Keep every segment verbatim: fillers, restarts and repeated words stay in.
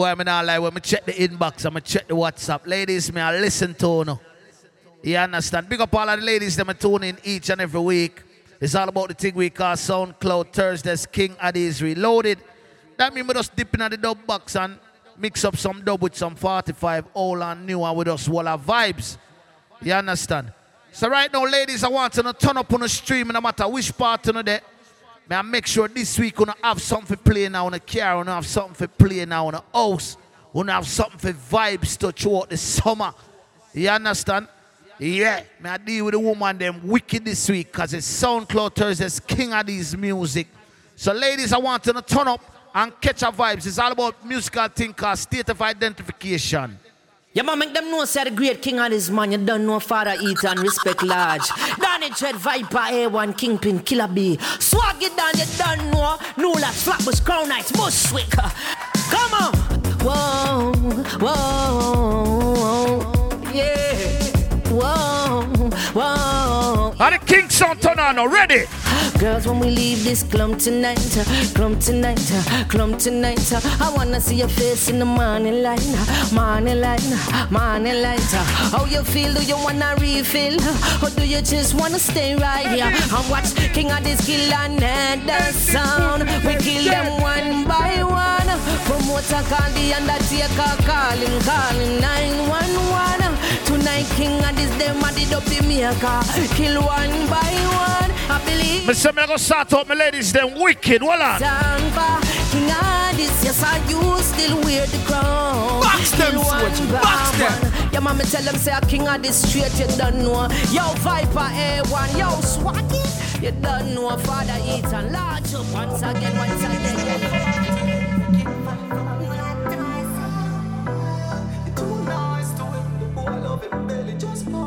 Boy, I'm not lie, when I check the inbox, I'm going to check the WhatsApp. Ladies, me I listen to now. You understand? Big up all of the ladies that I tune in each and every week. It's all about the thing we call SoundCloud Thursdays, King Addies Reloaded. That means we just dip in the dub box and mix up some dub with some forty-five, old and new, and with us Walla vibes. You understand? So right now, ladies, I want you to turn up on the stream, no matter which part you know that. May I make sure this week you have something for play now on the car, you have something for play now on the house, you have something for vibes to throughout the summer. You understand? Yeah, may I deal with the woman them wicked this week, because it's SoundCloud Thursdays, King Addies music. So ladies, I want you to turn up and catch our vibes. It's all about musical thing called State of Identification. Yeah, man, make them know, say the great King Addies, man. You don't know Father Eat and Respect Large. Danny Dread, Viper, A one, Kingpin, Killer B. Swag it down, you don't know. Nula, Flatbush, Crown Knights, Bushwick. Come on. Whoa, whoa, yeah. Whoa, whoa. Are the King Santana ready? Girls, when we leave this clump tonight, clump tonight, clump tonight, I wanna see your face in the morning light, morning light, morning light. How you feel? Do you wanna refill? Or do you just wanna stay right here? And watch King Addies kill another sound. We kill them one by one. Promoter call the undertaker, call him, call him nine one one. Tonight, King Addies, them added up in me a car. Kill one by one, I believe. Mister Mego start up, my ladies, them wicked, hold on. Zampa, King Addies, yes, I you still wear the crown. Box them, Switch, box them. Your mama tell them, say, King Addies straight, you don't know. Yo, Viper, A one, yo, Swaggy, you don't know. Father Eat and Large up once again, once again.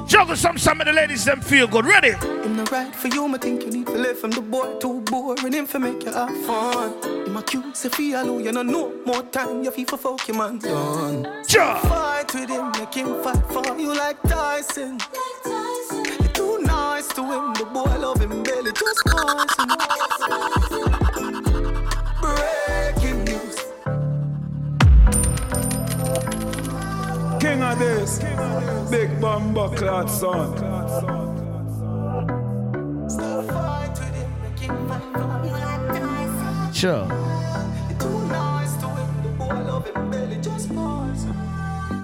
Juggle some, some of the ladies, them feel good. Ready? I'm not right for you, I think you need to live. I'm the boy too boring, him for make you have fun. I'm a cute, say feel you don't know more time. You feel for fuck your man done. Fight with him, make him fight for you like Tyson. Like Tyson. You're too nice to him, the boy love him, barely just poison. Breaking news. King Addies, King Addies, big bamba clad son. Sure.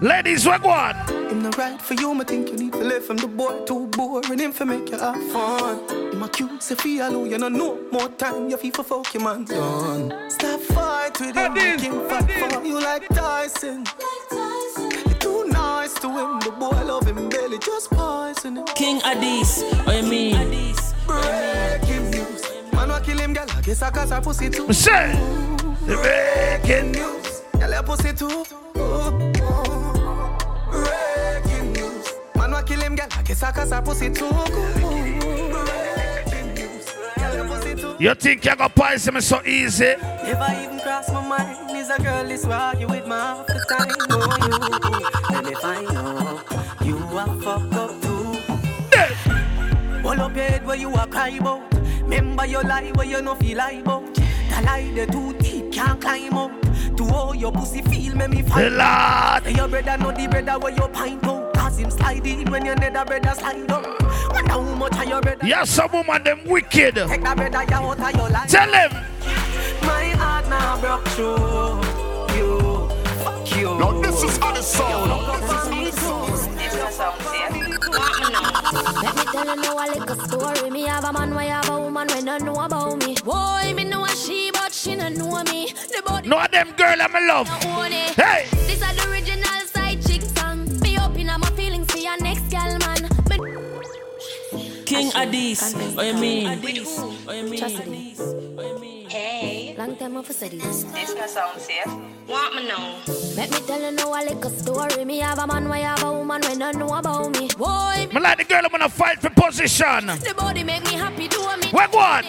Ladies, what one? I'm not right for you, I think you need to live. I'm the boy too boring, him for make you have fun. I'm a cute, say feel you don't know more time. You feel for fuck your man done. Stop fight with him, make him fight for you like Tyson. To him, the boy love him, barely just poison him. King Addies, what you mean? Breaking news. Man, what kill him, girl? I guess I got a pussy too. Say, breaking news. Girl, I pussy too. Breaking news. Man, what kill him, girl? I guess I got a pussy too. Breaking news. Girl, I pussy too. You think you got poison me so easy? If I even cross my mind, is a girl this wag you with my after time. Oh, you. If I know you are fucked up too. Yeah. All up your head where you are cry about. Remember your lie where you no feel lie about. The lie they too deep can't climb up. To all your pussy feel make me fight. The Lord. Say your brother know the brother where your pint out. Cause him slide in when your nether brother slide up. Wonder how much are your brother. Yeah, some woman them wicked. Take the brother out of your life. Tell him. My heart now broke through you. No, this is how the sound. Let me tell you now a little story. Me have a man, we have a woman, we don't know about me. Boy, me know a she, but she don't know me. No, them girl, I'm in love. Hey! This is the original side chick song. Me open up my feelings for your next girl, man. King Addies, what you mean? What you mean? What you mean? Hey. Long time off a city. This no sound safe. Want me know? Let me tell you now a little story. Me have a man, we have a woman, we don't know about me. Boy, me like the girl, I'm gonna fight for position. The body make me happy, do me. What one?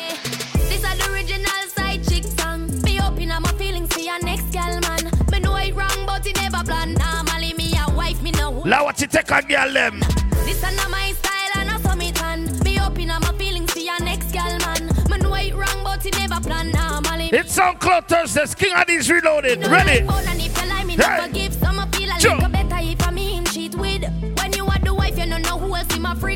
This is the original side chick song. Me open up my feelings for your next girl, man. Me know it wrong, but it never planned. Normally me a wife, me know. Now what you take a girl them? This is not my style, and I saw me tan. Me open up my feelings for your next girl, man. Me know it wrong, but it never planned. It's SoundCloud Thursdays, King Addies Reloaded. Ready?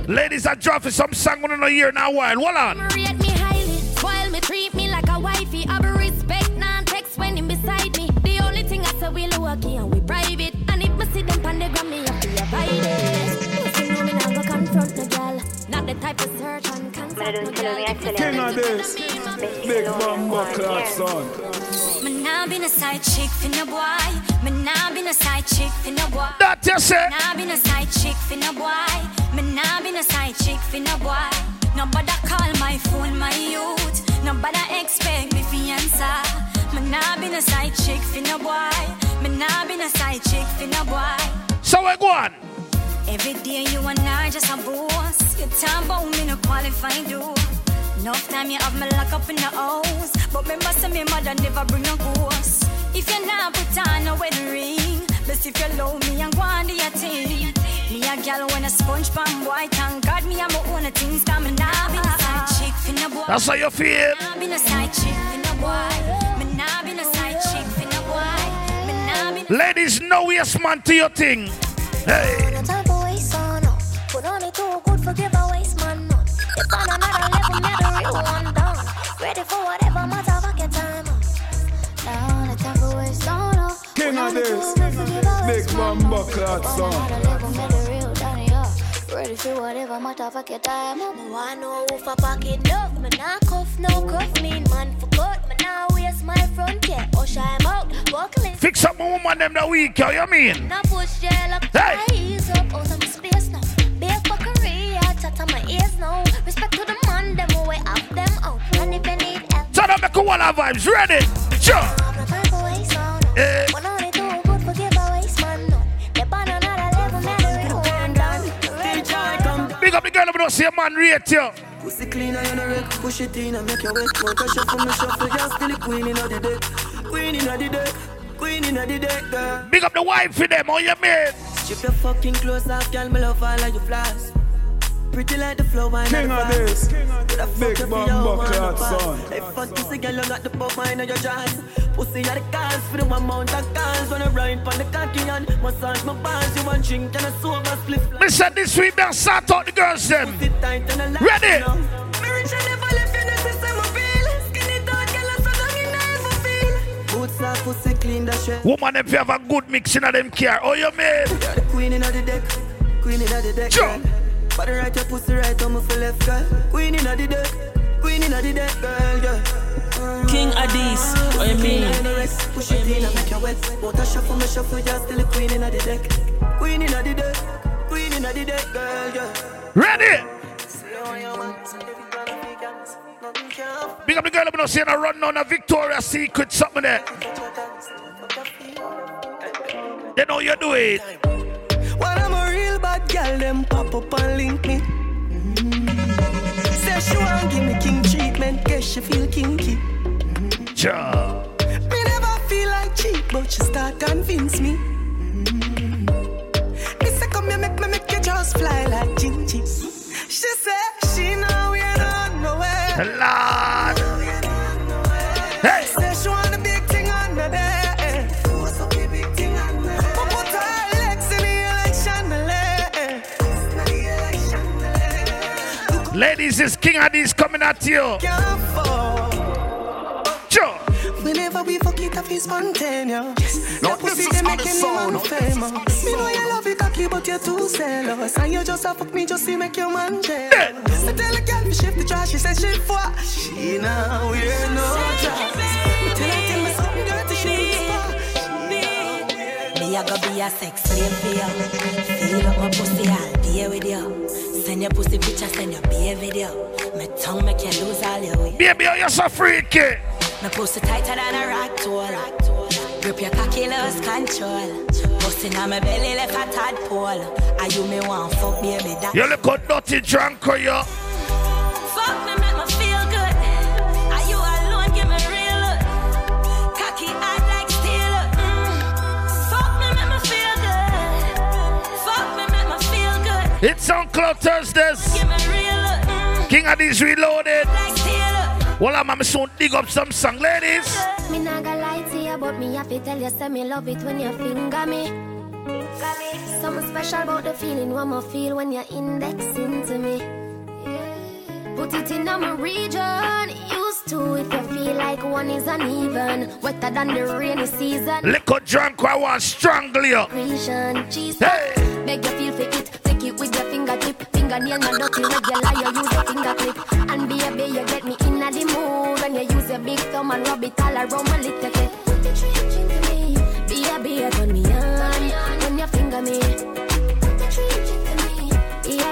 Ladies and dropping some song we don't know here in a while. Hold on. Rate me highly, while me treat me like a wifey. I be respect and text when him beside me. The only thing I say we lucky and we private. And if me see them pan the gram, me have to avoid it. You see me now go confront the girl. Not the type of search and contact me girl. King Addies, big bamba clock son. Me nah been a side chick finna boy. Me nah been a side chick finna boy. That just it. Me nah been a side chick finna boy. Me nah been a side chick finna boy. Nobody call my phone my youth. Nobody expect me fi answer. Me nah been a side chick finna boy. Me nah been a side chick finna boy. So we go on. Every day you and I just a boss. You talk about me no qualify do. Enough time you have me lock up in the house. But me must say me mother never bring no ghost. If you're not put on a wedding ring, but if you love me, I'm going to your team. Me a girl when a sponge pan white, thank God me, I'm a own things coming up. Me nah been a side chick finna boy. That's how you feel. Me nah been a side chick finna boy. Me nah been a side chick finna boy. Me nah been. Ladies, no yes man to your thing. Hey. Put on it too good for giveaways, man. It's on another level, never real one down. Ready for whatever matter, bucket time. Down the temple is down. King Addies, big bamba clock song. Ready for whatever matter, bucket time. No, I know if I pocket love, man, I cuff, no cuff, mean man for good, man, I waste my frontier. Or shine out, buckling. Fix up my woman, them the week, you mean? Now push your luck, eyes up, or some space now. Big fuckery, I chat on my ears now. Respect to the man, them away, up them out. And if you need help, turn up the koala vibes, ready? Sure. Eh. Big up the girl, but don't see a man rate you. Pussy cleaner, you know, wreck, push it in and make your wet. Don't touch it from the shuffle, just still the queen in the deck. Queen in the deck. Queen in the deck, girl. Big up the wife for them, all you mean. Strip your fucking clothes off, girl, me love all of your flaws. Pretty like the flow, I King Addies, big bamba clock song. If fuck this girl, you got the pop mine on your jaws. Pussy are the cars for the amount of cars. When I ride on the cocky and massage my balls. You want drink and a sober spliff. Me said this week, man, start out the girls then. Ready? Me rich and never left in the system of feel. Skinny dog, girl, so don't you never feel. Boots are pussy clean, that shit. Woman, if you have a good mix in of them care, oh, you mean? You're the queen in of the deck, queen in of the deck. Sure. But the right, your pussy right on me for left, girl. Queen in a the deck, queen in a the deck, girl, girl. King Addies, what you mean? Push it in and make your wet. Water shuffle, me shuffle, just till the queen in a the deck. Queen in a the deck, queen in a the deck, girl, girl. Ready? Big up the girl, I'm not seeing her run on a Victoria's Secret, something there. They know you do it. When I'm a real bad girl, them pop up and link me. Mm-hmm. Say she won't give me king treatment, guess she feel kinky. Mm-hmm. Ja. Me never feel like cheap, but she start convince me. Mm-hmm. Me say come here, make me make you just fly like Gingy. She said she know we don't know where. Lord. Hey. Say she want a big thing on the bed. Ladies, this King Addies coming at you. Sure. Whenever we fuck it up, it's spontaneous. No, this is on the sound. Me know you love it, cocky, but you're too zealous. And you just a fuck me just to make your man jealous. I tell a girl, me shift the trash, she says she fuck. She now we're no trash. Me tell her, tell me something dirty, she fuck. Me a go be a sex slave for you. Feel up my pussy, I'll be with you. Send your pussy picture, send your beer video. My tongue make you lose all your weight. Baby, you're so freaky. My pussy tighter than a rock tool. Grip your cocky, lose control. Busting on my belly like a tadpole. Are you me one fuck, baby? That you look a dirty drunk, or you? Fuck me, make me feel good. Are you alone, give me real look. Cocky, I like steel. Mm. Fuck me, make me feel good. Fuck me, make me feel good. It's SoundCloud Thursdays. King Addies reloaded. Well, I'm soon dig up some song, ladies. Me naga lie to you, but me have to tell you, say me love it when you finger me. Something special about the feeling what I feel when you're indexing to me. Put it in my region. Used to if you feel like one is uneven. Wetter than the rainy season. Liquor drunk, I want strangle you. Hey. Make you feel for it. Take it with your fingertip. Fingernail, not nothing regular. You use a finger clip. And baby, you get me in the mood. And you use your big thumb and rub it all around my little clip. Put the tree into me. Baby, turn me on. When you finger me. Put the tree into me.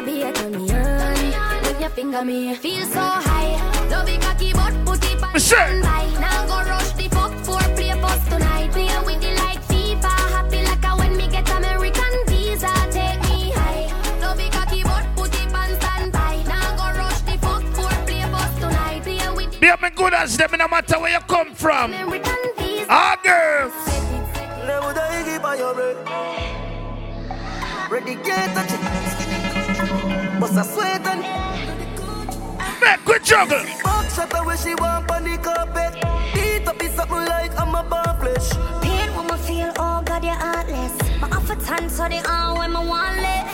Baby, turn me on. When you finger me. Feel so high. Don't be cocky, but put it back and buy. Now go rush the fuck for play post tonight. We are with the like FIFA. Happy like I when me get American visa. Take me high. Don't be cocky, but put it back and buy. Now go rush the fuck for play post tonight. We are with the... Be good as them, no matter where you come from. American visa. Ah, girls. Ready, get it. What's a sweating? Good juggle. Box up the way she want on the carpet. Beat up is something like I'm a bar flesh. Pain when I feel, oh God, you're heartless. My offer time, so they are when I want it.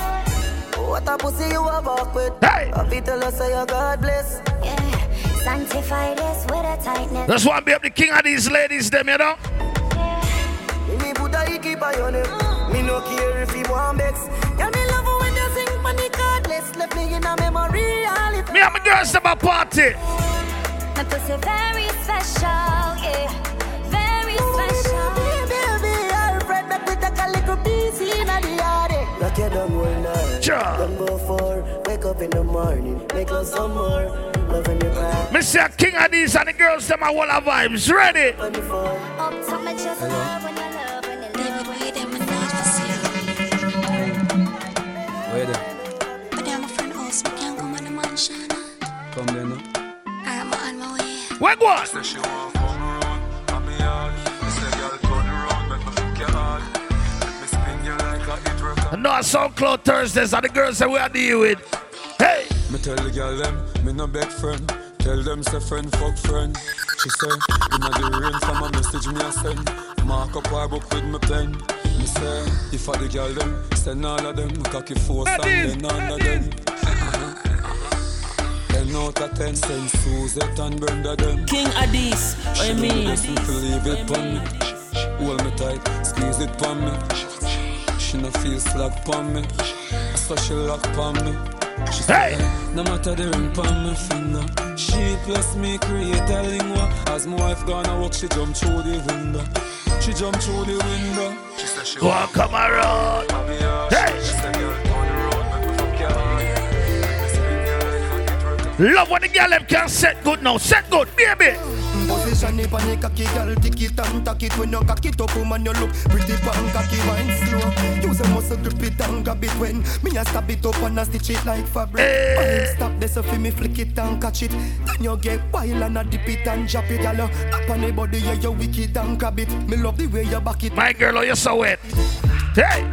What a pussy you are back with. Hey! I feel tell us, oh God bless. Yeah, sanctify this with a tightness. That's why I be up the king of these ladies, them, you know? Yeah. Me Buddha, he keep eye on him. Me no care if he want mix. Yeah, me love when you sing on the cardless. Left me in a memory. Me and my girls to my party. My pussy very special, yeah. Very special. Baby, Alfred, make we take a little piece in the yard. Lock you down all night. Don't go for. Wake up in the morning. Make love some more. Loving your vibe. Mister King Addies and the girls to my wall of vibes. Ready? Up to my chest, love when you love when you live it with them and not for sale. Wait there. Come then, no? I'm on my way. What what? Say she want fun run, I'm me all. Say girl turn around, make me fuck your heart. Let me spin you like a hit record. No, SoundCloud Thursdays are the girls that we are dealing with. Hey! Me tell the girl them, me no beg friend. Tell them say friend, fuck friend. She say, you know the rain from a message me I send. Mark up her book with my pen. Me say, if I the girl them, send all of them. Cocky force and then all of them. Out of ten cents, Suzette and Brenda them. King Addies, what do you mean? She don't leave it on me. Hold me tight, squeeze it on me. She no feel slack on me, so she lock on me. She hey! Said, no matter the ring on my finger. She bless me, create a lingua. As my wife gonna walk, she jump through the window. She jump through the window. She said she walk on my road. Hey! She said you're on the road, make me fuck your. Love when the girl them can set good now, set good, baby. Position it on the cocky girl, tick it and tack it. When you cock it up, woman, you look pretty and cocky, mind slow. Use a muscle grip it and grab it when me a stab it up and a stitch it like fabric. Hey. Stop this so fi me flick it and catch it. Then you get wild and a dip it and drop it, girl. Up on the body, yeah, you wicked and grab it. Me love the way you back it. My girl, oh, you so wet. Hey.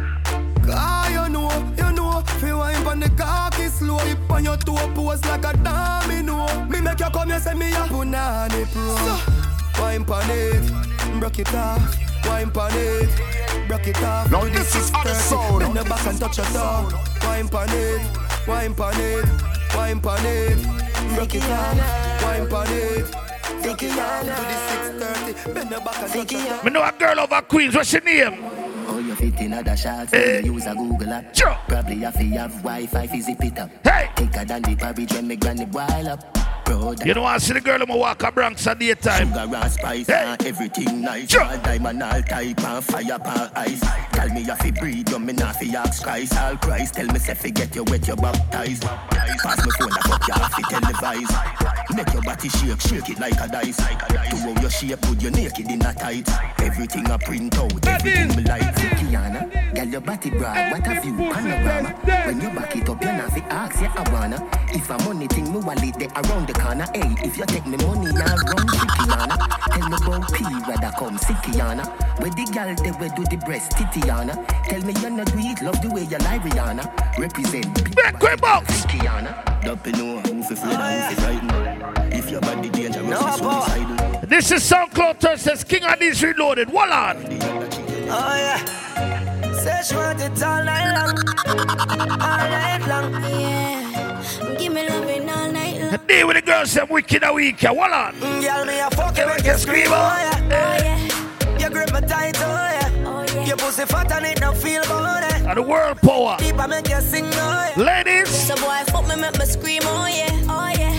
Ah, you know, you know, feel wine on the cocky slow. Hip on your toe pose like a domino. Me make you come here, say me a punani pro. Wine on it, break it off. Wine on it, break it off. Now this is other sound. Bend the back and touch your toe. Wine on it, wine on it, wine on it, break it off. Wine on it, break it off. Bend the back and touch your toe. Me know a girl over Queens, what's your name? Oh, you fit in other shots, hey. Use a Google app. Sure. Probably have to have Wi-Fi, fizzy pit up. Hey! Thicker than the porridge when me granny boil up. Brother. You don't want to see the girl in my walk a Bronx at daytime. Sugar and spice, hey. And everything nice. Sure. All diamond, all type, and fire, and ice. Tell me if you breathe, you me not fi ask Christ. All Christ, tell me if you get you wet, you baptized. Pass me phone, I fuck you off, you televise. Make your body shake, shake it like a dice. To how you shape, put your naked in a tight. Everything I print out, everything me like. Kiana, girl, your body broad, what have you panorama? When you back it up, you not fi ask, you I wanna. If I'm on anything, me wallet, they around the corner. Hey, if you take me money, I'll run Sikiana. Tell me about P, rather come Sikiana. Where the girl, they will do the breast, Titiana. Tell me you not do it, love the way you lie, Rihanna. Represent Sikiana. Double know, who's afraid and who's right now. If your body dangerous, no, it's suicidal. This is SoundCloud Thursdays, King Addies Reloaded. Wall on. Oh, yeah. Say it all night long. All night long. Yeah. Give me loving all night long. Today with the girls them wicked a week. Hold on. Girl, me a fuck you, make you scream. Oh yeah. You grip my tight. Oh yeah. Oh yeah. You pussy fat and it no feel about it. And the world power. Deeper make you sing. Oh yeah. Ladies. So boy fuck me make me scream. Oh yeah. Oh yeah.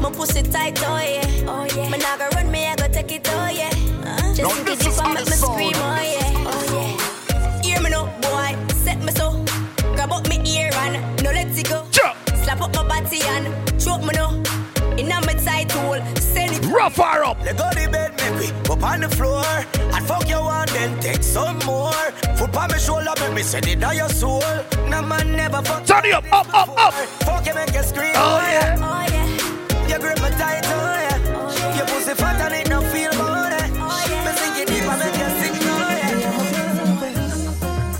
My pussy tight. Oh yeah. Oh yeah. Me nah go run me, I go take it. Oh yeah. Uh, just in case you fuck make me scream. Oh yeah. Oh yeah. Hear me no boy. Set me so. Grab up me ear and no let it go. Jump. Slap up my body and choke me no. Inna my tight hole. Send it. Rough her up. Let go the bed, make me up on the floor. And fuck you and then take some more. Foot on my shoulder, make me send it down your soul. No man never fuck. Turn it up, up, up, up. Fuck you, make you scream. Oh yeah. Oh yeah. You grip my tight. Oh yeah. Oh, yeah. You pussy fat and it no feel about it. Oh yeah. Me sing it deep and make you sing. Oh yeah.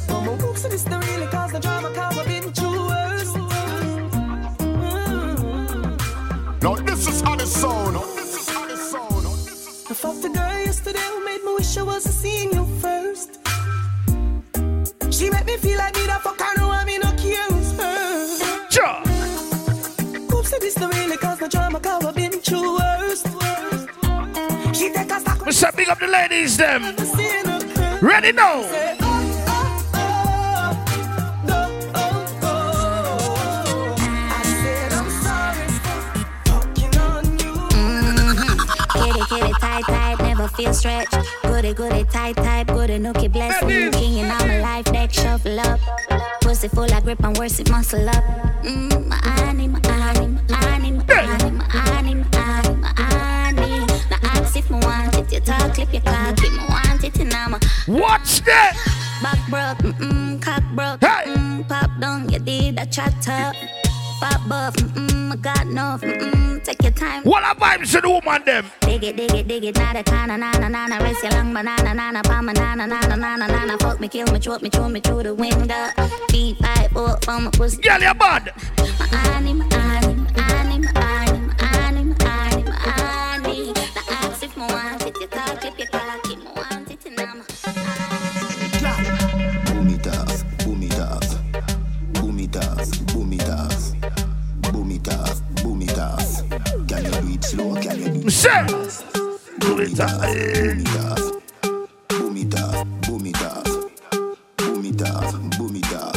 But my books and it's not really cause the drama. Cause I've been through worse. No, this is how the sound. I fucked a girl yesterday who made me wish I wasn't seeing you first. She made me feel like me that fuck I know I mean no care who's her. Sure. Oops, this the really cause the drama cause I've been through worst. She take us back. What's up, big up the ladies them. Ready now. Say, oh, oh, oh, oh, oh, oh. I said I'm sorry. Fucking on you. Mm-hmm. Kitty, kitty, tight, tight, never feel stretched. Goody, goody, tight, tight, goody, nookie, bless me. King and all my life, deck, shuffle up. Pussy full of grip and worse, it muscle up. Mmm, my honey, my honey, my honey, my honey, my honey, my honey, my honey. Now ask if I want it, you talk, clip your cock, if I want it, and I'm a... Watch that! Back broke, mm-mm, cock broke, hey. Mm, pop down, you did a chat up. Pop buff, mm-mm, I got enough, mm-mm, take your time. What a vibes to the woman them. Dig it, dig it, dig it, nada, kana, nana, nana, rest your lung, banana, nana, palma, nana, nana, nana, nana, fuck me, kill me, choke me, throw me through the window. Feet, pipe, up, from my pussy. Girl, you're bad. My honey, my honey, my honey, my honey, my honey, my honey. The axe if I want it, you talk, clip your cock, if I want it, and I'm... Boom it up, boom it up, boom it up, boom it up. Can you do it slow? Can you do it fast? Boom it up, boom it up, boom it up, boom it up, boom it up.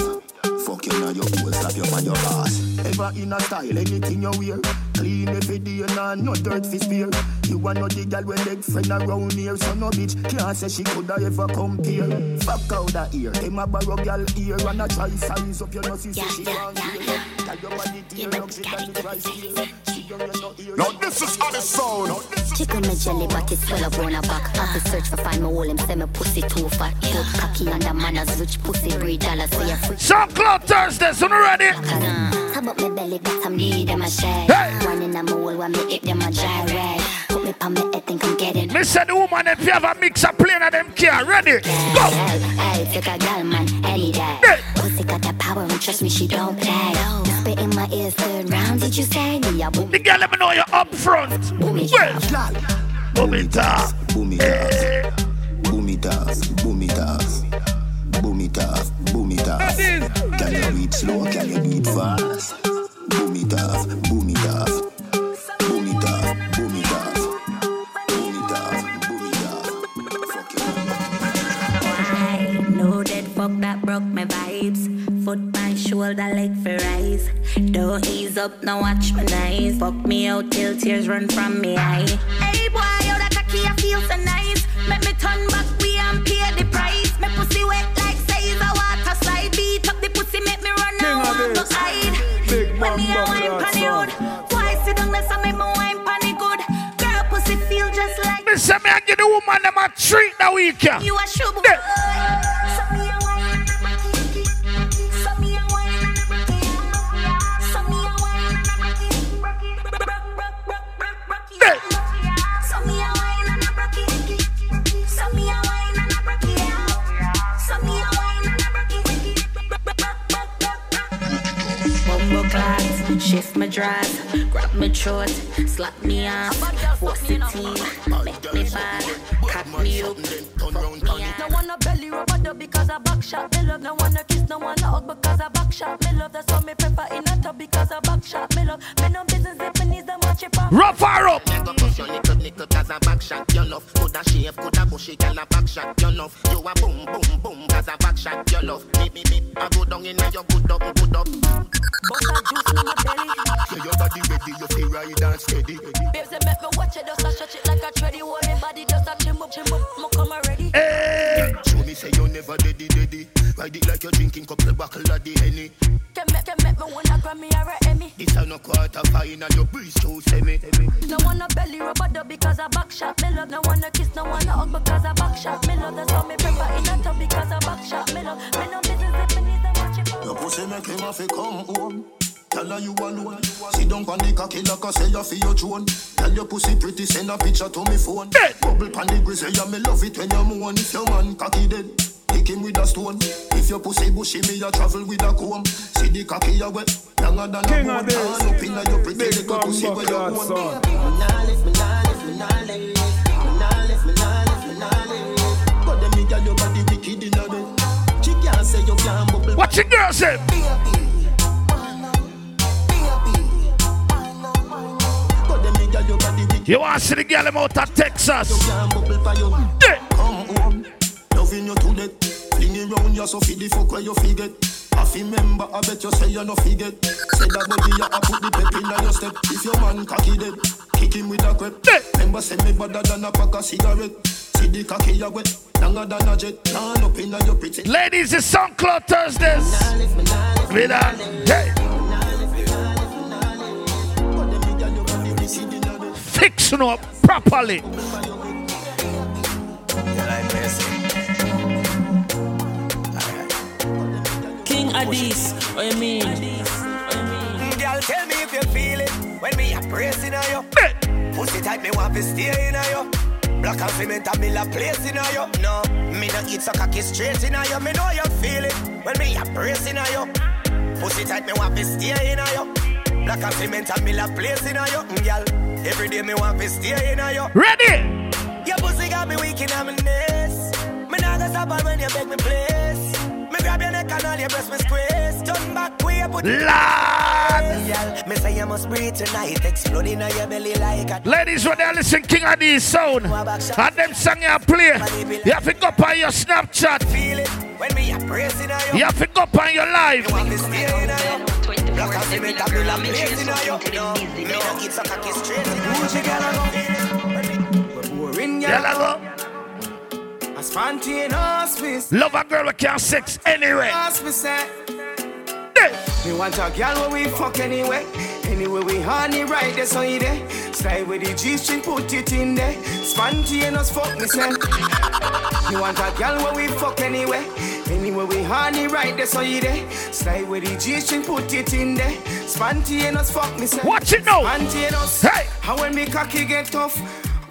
Fuck you now, your whole slap you on your ass. Ever in a style, anything you wear. Clean every day, nah, no dirt for spear. You are not the girl with leg friend around here. So no bitch can't say she coulda ever compare. Fuck out that ear, them a borrow girl ear. And a try size up your nose, you say she can't hear. Tell your body dear, look she can't price here. Now this is how the sound. Chicken me jelly back, it's full of bone a back. I have to search for find my hole, him say my pussy too fat. Both cocky and the manners, rich pussy breed dollars. SoundCloud Thursdays, you ready? Tab up my belly, but some need them a shade. Hey. One in a mole, one me hip them a dry red. Put me pan me head, think I'm getting. Me said the woman, if you have a mix of plane of them care, ready? Girl, go! Hey, take a girl, man, any day. Hey. Pussy got the power, and trust me, she don't play. No. Spit in my ears, turn round, did you say? Me a boom. The girl, let me know you're up front. Boom it up. Boom it up. Boom it up. Boom it up. Boom it up. Boom it off, boom it off. Can you do it slow, can you do it fast? Boom it off, boom it off. Boom it off, boom it off. Boom it off, boom it off. Fuck it off. I know that fuck that broke my vibes. Foot pan shoulder leg for eyes. Don't ease up, now watch my eyes. Fuck me out till tears run from me eye. Hey boy, how that cocky I feel so nice. Make me turn back, we and pay the price. Me pussy wet like the water slide, beat up the pussy, make me run out and go hide. When me a wine pan the road, why sit down there so make me wine pan the good. Girl pussy feel just like. Me say me a give the woman them a treat the week. You a shoe boy. So me a wine and a kiki, so me a wine and a kiki, so me a wine and a kiki, so me a wine and a kiki, so me a wine and a kiki, so me a. Shift my drive, grab my shorts, slap me off, force the team, make Cut me up. No one a belly rub a dub because I back shot me love. No one a kiss, no one a hug because I back shot me love. That's why me pepper in a tub because I back shot me love. Me no business if me needs them much chip up. Rub fire up. Make up push your little nickel cause I back shot your love. Coulda shave, coulda bushy, girl a back shot your love. You a boom boom boom cause I back shot your love. Me me me, I go down in your good up, good up. Butter juice in my belly. Say your body ready, you feel right and steady. Babes, they make me watch it, just a stretch it like a treadie. What anybody just a chim up, chim up, mo come already. Hey. Show me say you never daddy daddy. Ride it like you're drinking couple buckle of the Henny. Can make, can make me wanna grab me or a Emmy. This a no quarter fine and your breeze too semi. No wanna belly rub a dub because I back shot me love. No wanna kiss, no wanna hug because I back shot me love. That's how me prefer in a tub because I back shot me love. Me no business if me need them watch it. Your pussy make him have to come home. Tell her you alone. Sit down on the cocky like I say you for your drone. Tell your pussy pretty, send a picture to me phone. Hey. Bubble pan the grizzly, yeah, me love it when you moan. If your man cocky dead, kick him with a stone. If your pussy bushy, me ya travel with a comb. See the cocky ya wet, younger than King a bone. Turn up inna your pretty big little pussy where you want. Me nah left, me nah left, me nah left, me nah left, me nah left, me nah left. But them me girl your body wicked inna bed. She can't say you can't bubble. What you girl say? You want to see the girl out of Texas? Loving you to death. Flinging round you so feed the fuck where you forget. I remember, I bet you say you no forget. Say that body you a put the pep in your step. If your man cocky dead, kick him with a crep. Remember say me better than a pack of cigarette. See the cocky you wet, longer than a jet. Turn up in your pretty. Ladies, it's SoundCloud Thursdays. With a, hey. Fixing up properly. King Addies, what you mean? Girl, tell me if you feel it when me appraising on you. Pussy type me want to stay in on you. Black and cement and me la place in on you. No, me not eat so cocky straight in on you. Me know you feel it when me appraising on you. Pussy type me want to stay in on you. Black and cement and me la place in on you, girl. Every day me want to stay in you. Ready? Your pussy got me weak in my knees. Me not gonna stop when you beg me please. Me grab your neck and all your breasts me squeeze. Turn back way you put it. Me say you must breathe tonight. Exploding on your belly like a. Ladies, when they listen King Addies sound and them song you play, you have to go up on your Snapchat. Feel it when me appraising you. You have to go up on your live. You want to stay in you. Black and cement and me la place in a yo. No, me no eat so cocky straight in a yo. She gyal go. As fancy and auspice. Love a girl who can't sex anyway. We want a gyal where we fuck anyway. Anyway we honey right there so you there. Slide with the G-string put it in there. Fancy and us fuck me say. We want a gyal where we fuck anyway. Anyway, we honey right there, so you there. Slide with the G-string, put it in there. Spontaneous fuck me, sir. Watch it now. Spontaneous. Hey. How when me cocky get tough,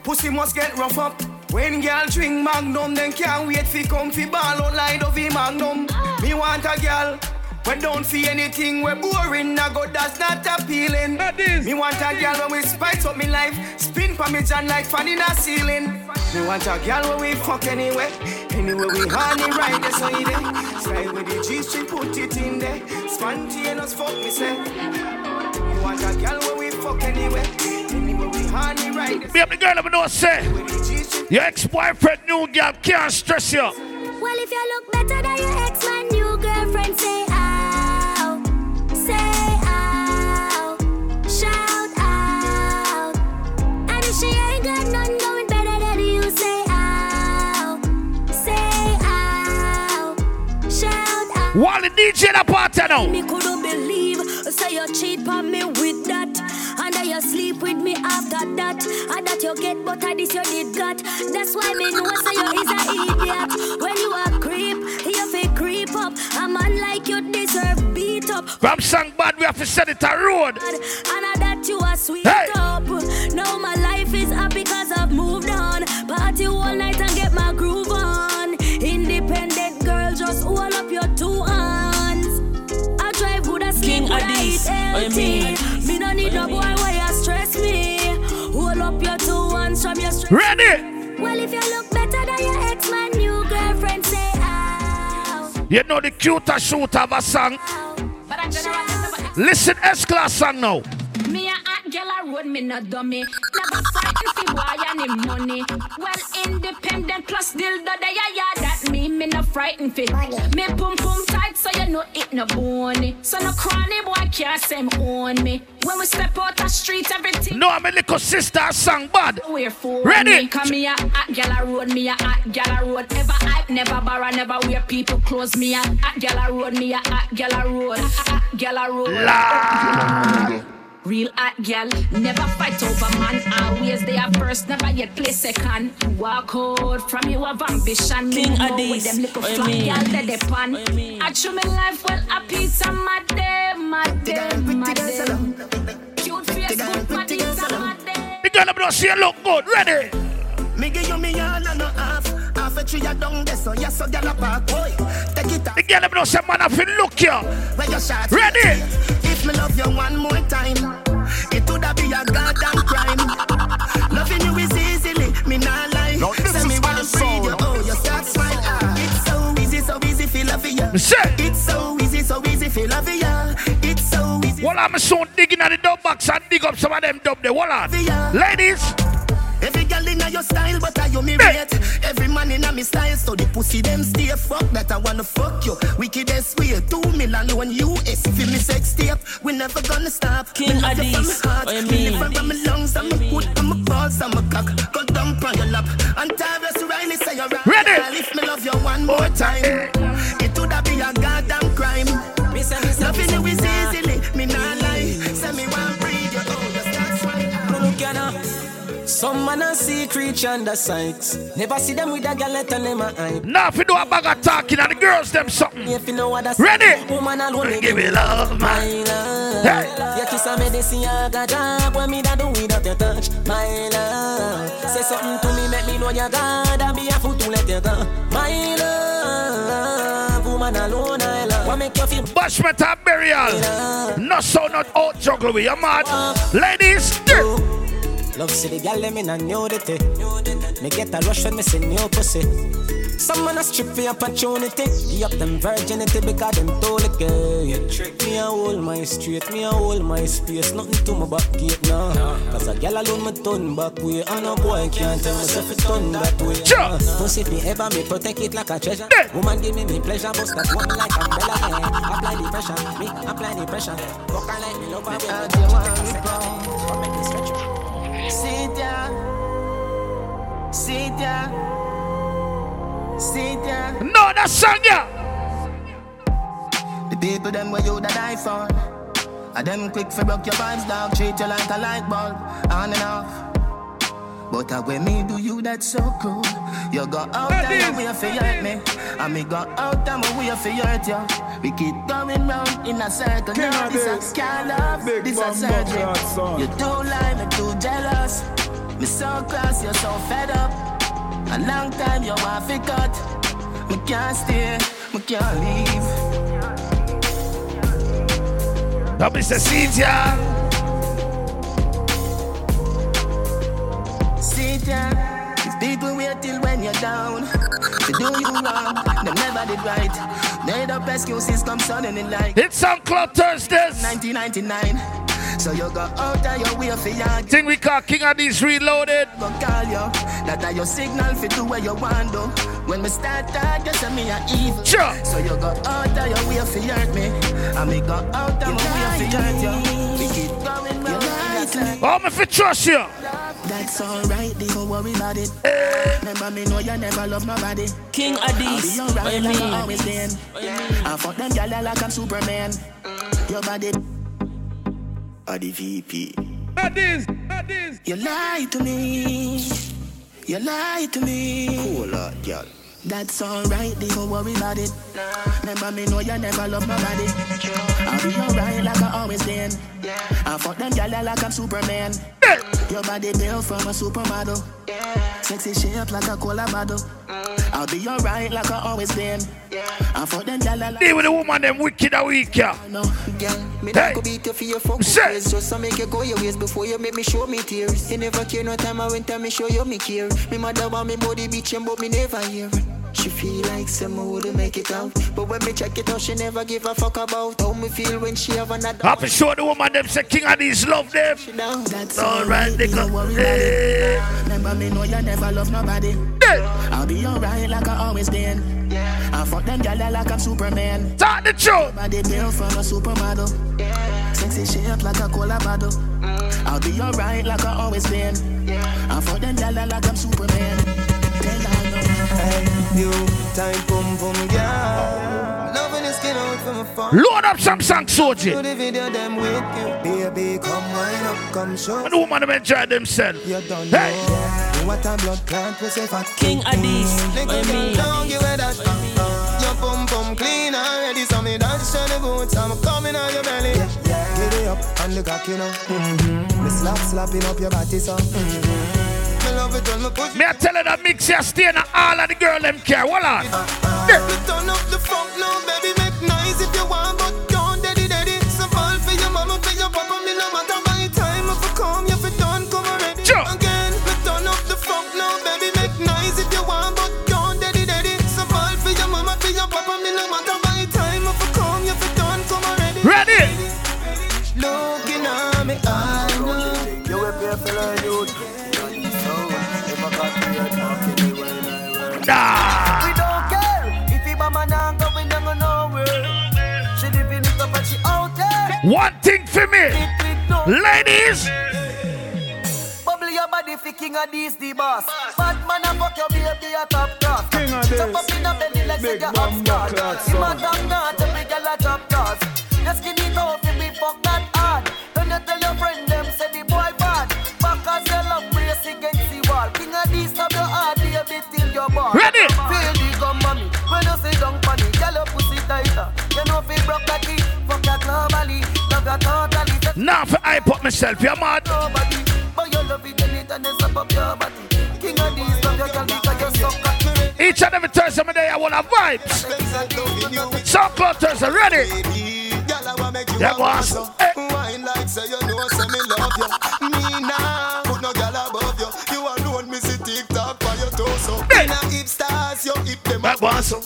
pussy must get rough up. When girl drink Magnum, then can't wait for comfy ball outline of the Magnum. Me want a girl, when don't see anything, we're boring. I go, that's not appealing. That is. Me want a girl when we spice up me life. Spin for me, John, like fan in a ceiling. Me want a girl when we fuck anyway. Anyway, we honey right there, so you there. Slide with the G-string, put it in there. Spontaneous fuck me, say. You want a girl when we fuck anyway. Anyway, we honey right there. Me up the girl, let me know what say. Your ex-boyfriend, new girl, can't stress you. Well, if you look better than your ex, my new girlfriend, say ow. Say ow. Shout out. And if she ain't got nothing going better than you, say while the D J in the party now. Me couldn't believe, so you cheat on me with that. And then you sleep with me after that. And that you get, but I this you did that. That's why me know so you is an idiot. When you a creep, you feel creep up. A man like you deserve beat up. From sang bad, we have to set it a road. And that you are sweet hey. Up. Now my life is up because I've moved on. Party all night and get my groove on. Independent girl, just hold up your two hands. I drive good as King Addies. I mean, me no need no boy why you stress me. Hold up your two hands from your stress. Ready? Well, if you look better than your ex, my new girlfriend say ow. You know the cuter shooter of a song. But I don't know. Listen, S-Class song now. Me a hot girl, I rode me no dummy. Never fight if you wire any money. Well, independent plus dildo, they a yard at me. Me no frightened fit. Me pum pum tight, so you know it no bony. So no cranny boy can't same on me. When we step out the street, everything. No, I'm a little sister, sang bad. Ready? Come me a hot girl, I rode me a hot girl, I rode. Ever hype, never borrow, never wear people close. Me a hot girl, I rode me a hot girl, I rode. Hot girl, I rode. Real hot girl, never fight over man. Always they are first, never yet play second. Walk out from your ambition. King Addies, them little flat girl that they pan. I chew my life well, I pizza my day, my day, my day. Cute face, good my day, my day. The girl about she look good, ready? Me give you me all and no half. Half a tree a down there, so yes, so girl a park. Take it up. The girl about she man a feel look here. Ready? If me love you one more time, it would be a goddamn crime. Loving you is easily, me not lie. No, send me one breed, you oh, you start smile. Ah. It's so easy, so easy, feel love ya. It's so easy, so easy, feel love ya. It's so easy. Well, I'm soon digging at the dub box and dig up some of them dub. The wall on. Ladies. Every girl in your style, but I you me rate. Every man in my style, so the pussy them stay fuck that I wanna fuck you. Wickedest way, two million one U S. If you me sex tape, we never gonna stop. King Addies, I mean. Me from my lungs, I'm a foot, I'm a balls, I'm a cock. Go down on your lap. And Tyrus Riley say you're right. Ready? If me love you one more time, it would be a goddamn crime. Loving you is easily, me not lie. Send me one breed, you know, that's right. Some man a see creature under sights. Never see them with a galette and them a eye. Now if you do a bag of talking and the girls them something. If you know what that's ready. Woman alone give me love, my love. Hey. Your kiss a medicine you got up. When me da do without your touch, my love. Say something to me, make me know you got. And be a fool to let you go, my love. Woman alone I love. What make you feel? Bashment and burial. Not so not out juggle with your mad. Ladies, do. Love city gal let me na nudity. Me get a rush when me see new pussy. Some man a strip for opportunity. Give up them virginity because them told it girl. Me a hold my straight, me a hold my space. Nothing to my back gate now. Cause a gal alone me turn back way. And a boy can't tell myself it turn that way. Pussy if me ever me protect it like a treasure. Woman give me me pleasure, bust that one like umbrella. Apply the pressure, me apply the pressure. Fuck her like me love her. I do want me from make me stretch. Sit down, sit down, sit down. No, that's song, yeah. The people them where you that die for. I them quick for broke your vibes, dog. Treat you like a light bulb, on and off. But I when me do you that so cool. You go out and we are for you hurt me. And me go out and we are for you hurt you. We keep going round in a circle. Now this a scandal, this a surgery. You too lying, me too jealous. Me so close, you're so fed up. A long time you want to cut. Me can't stay, me can't leave. That is the seat, yeah. Seat, yeah. People wait till when you're down. They do you wrong, they never did right. Made up excuses come suddenly like it's SoundCloud Thursdays nineteen ninety-nine. So you go out of your way for your thing we call King Addies Reloaded. Go call you, that are your signal for do what you want do. When we start talking, you me a evil sure. So you go out of your way for you hurt me. And me go out of my way for you hurt you. We keep going round. I'm if you trust you. That's alright, don't worry about it. Hey. Remember me know you never love my body. King Addies, I'll be alright like I always been. I fuck them gyal like I'm Superman. Your body, Addy V P. Addies, Addies. You lie to me, you lie to me. Cool out, gyal. That's alright, don't worry about it. Remember me know you never love my body. I'll be alright like I always been. I fuck them gyal like I'm Superman. Your body built from a supermodel. Yeah. Sexy shape like a cola bottle. Mm. I'll be alright like I always been. Yeah. And for them, y'all like. Stay with the woman, them wicked a week, yeah. No, girl, me not go beat you for your fuck ways. Just to make you go your ways before you make me show me tears. You never care no time I went time me show you me care. Me mother want me body bitchin', but me never hear. She feel like someone would make it out, but when me check it out, she never give a fuck about how me feel when she have another. Happy show the woman them say King Addies love them. That's alright, they go. Remember me know you never love nobody. Yeah. I'll be alright like I always been. Yeah. I fuck them gyal like I'm Superman. Talk the truth. Nobody built from a supermodel. Yeah. Sexy shape like a cola bottle. Mm. I'll be alright like I always been. Yeah. I fuck them gyal like I'm Superman. New time, boom, boom, yeah. Loving is getting out from afar. Load up some song, Sojie. Do the video them with you. Baby, come wine up, come show. And woman them enjoy themselves. You don't know. Hey. What a blood clot we say for King Addies. Nigga can't down you with that. Your boom, boom, clean already. So me don't show the boots. I'm coming on your belly. Get it up and look at you now. Mm-hmm. Me slap, slapping up your body, so. Mm-hmm. Me I tell her that mix here stay and all of the girl them care. Hold on. Turn up the funk now, baby. Make noise if you want, but don't daddy daddy. So fall for your mama, for your papa. Me no matter my time if you come, if you don't come already. Again, turn up the funk now, baby. Make noise if you want, but don't daddy daddy. So fall for your mama, for your papa. Me no matter my time if you come, if you don't come already. Ready? Looking at me, I know you will be a fellow youth. Nah. We don't care if you mama not going down nowhere. She living it up and she out there. One thing for me, ladies. Bubble your body for King Addies, the boss. Bad man and fuck your baby a top class. King Addies, jump up in a belly like say you're upstart. You mad damn not to make a lot of class. Your skin it off if we fuck that hard. Don't you tell your friend them say the boy bad. Back as your love brace against the wall. King Addies stop your heart. Ready? Now for I put myself, you're mad. Each and every Thursday day I want a vibes. SoundCloud Thursday, ready? Yeah, boss. That was so.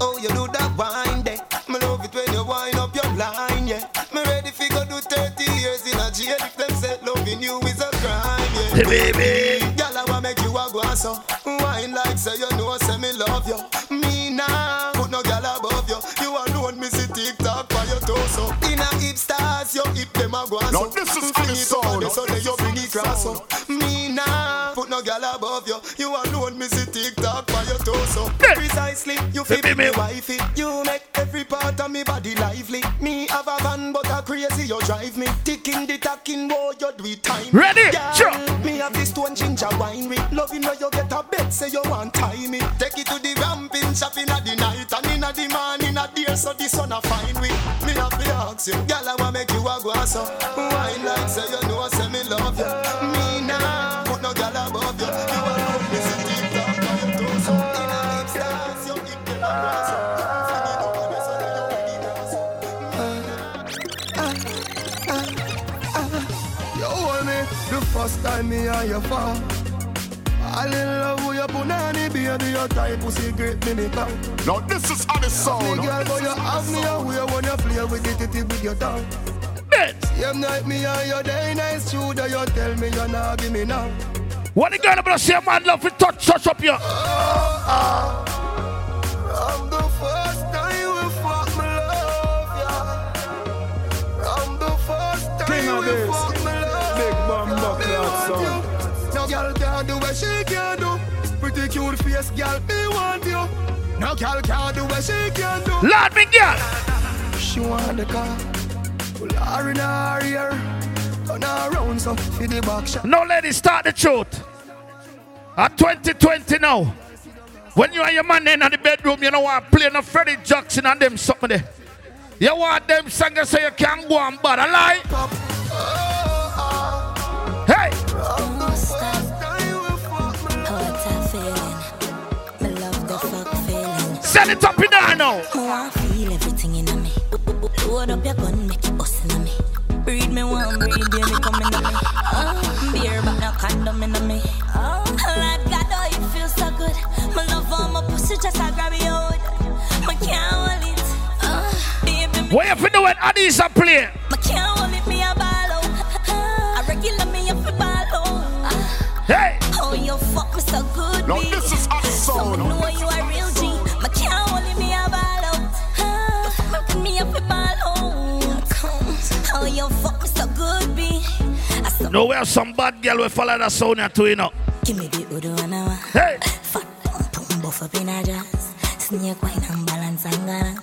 Oh, you do that wine day. Me love it when you wind up your line, yeah. Me ready fi go do thirty years in a jail if them said loving you is a crime, yeah. Hey, baby, girl, I wanna make you a guasso. Wine like say you know, say me love you. Me now, put no girl above you. You alone, me see TikTok for your torso. In a hip stars, you hip them a guasso. Now this is for the soul. So they you bring it grasso. Me now, put no girl above you. You alone, me see TikTok. So precisely, you feel me, me wifey. You make every part of me body lively. Me have a van, but a crazy you drive me. Ticking the tacking, boy, you do it time. Ready? Sure. Me have this one ginger winery. Loving where you get a bed, say you want time me. Take it to the ramping shopping at the night and in at the morning at the air, so the sun a find we. Me have the ask you, girl, I wanna make you a guasso. Wine like say you know, say me love you. Me now, put no girl above you. You alone is a deep love. First time me and you fall, I love who you punani, baby, your type pussy great me me come. Now this is how the sound. Girl, but you have me a way when you play with it, it with your tongue. Bitch. You night me and your day nice shoe that you tell me you're not give me now. What the girl about to say, man, love to touch, touch up your. Oh, ah. I'm the first time you fuck me love, yeah. I'm the first time you fuck me love. No girl can do what she can do. Pretty cute face, girl, me want you. No girl can do what she can do. Lord, me girl. She want the car. Pull her in her ear. Turn her around so for the back shot. No, ladies, start the truth. At twenty twenty now, when you and your man in the bedroom, you know what, playing a Freddie Jackson and them something there. You want them singers so you can't go on, but a lie. Oh. Hey! Send it up in there now. Oh, I feel everything in me. Load up your gun, make it us in me. Breed me one, breed baby, come in me. Oh, beer, but no condom in me. Oh, Lord God, oh, you feel so good. My love on my pussy, just I grab your hood. I can't hold it. Oh, baby, me. What you finna when Addies are playing? I can't hold it, me a ballo. I regular me up a ballo. Hey! Oh, you fuck me so good, no, this is a song. So no, know you are real G. My can't hold me a ballo. You fuck me up a ballo. Oh, you fuck me so good, B. So no, we have some bad girl we follow that sound at two, you know. Give me the Udo and I. Hey! Fat pump buff up in a jazz. Snake wine and balance and gala.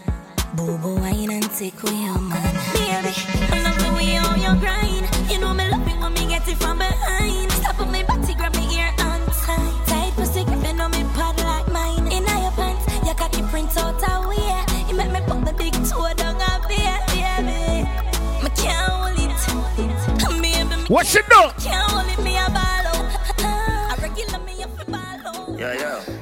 Bobo wine and take away your man. Baby, I love the way on your grind. You know me love it when me get it from behind. Stop on me body, grab me ear and tie. Tight pussy, gripping on me pad like mine. In your pants, your khaki print out a wear. You make me put the big toe down a beer, baby. Me can't hold it. Baby, me what she do? Can't hold it, me a ballo. I regular me up a ballo. Yeah, yeah.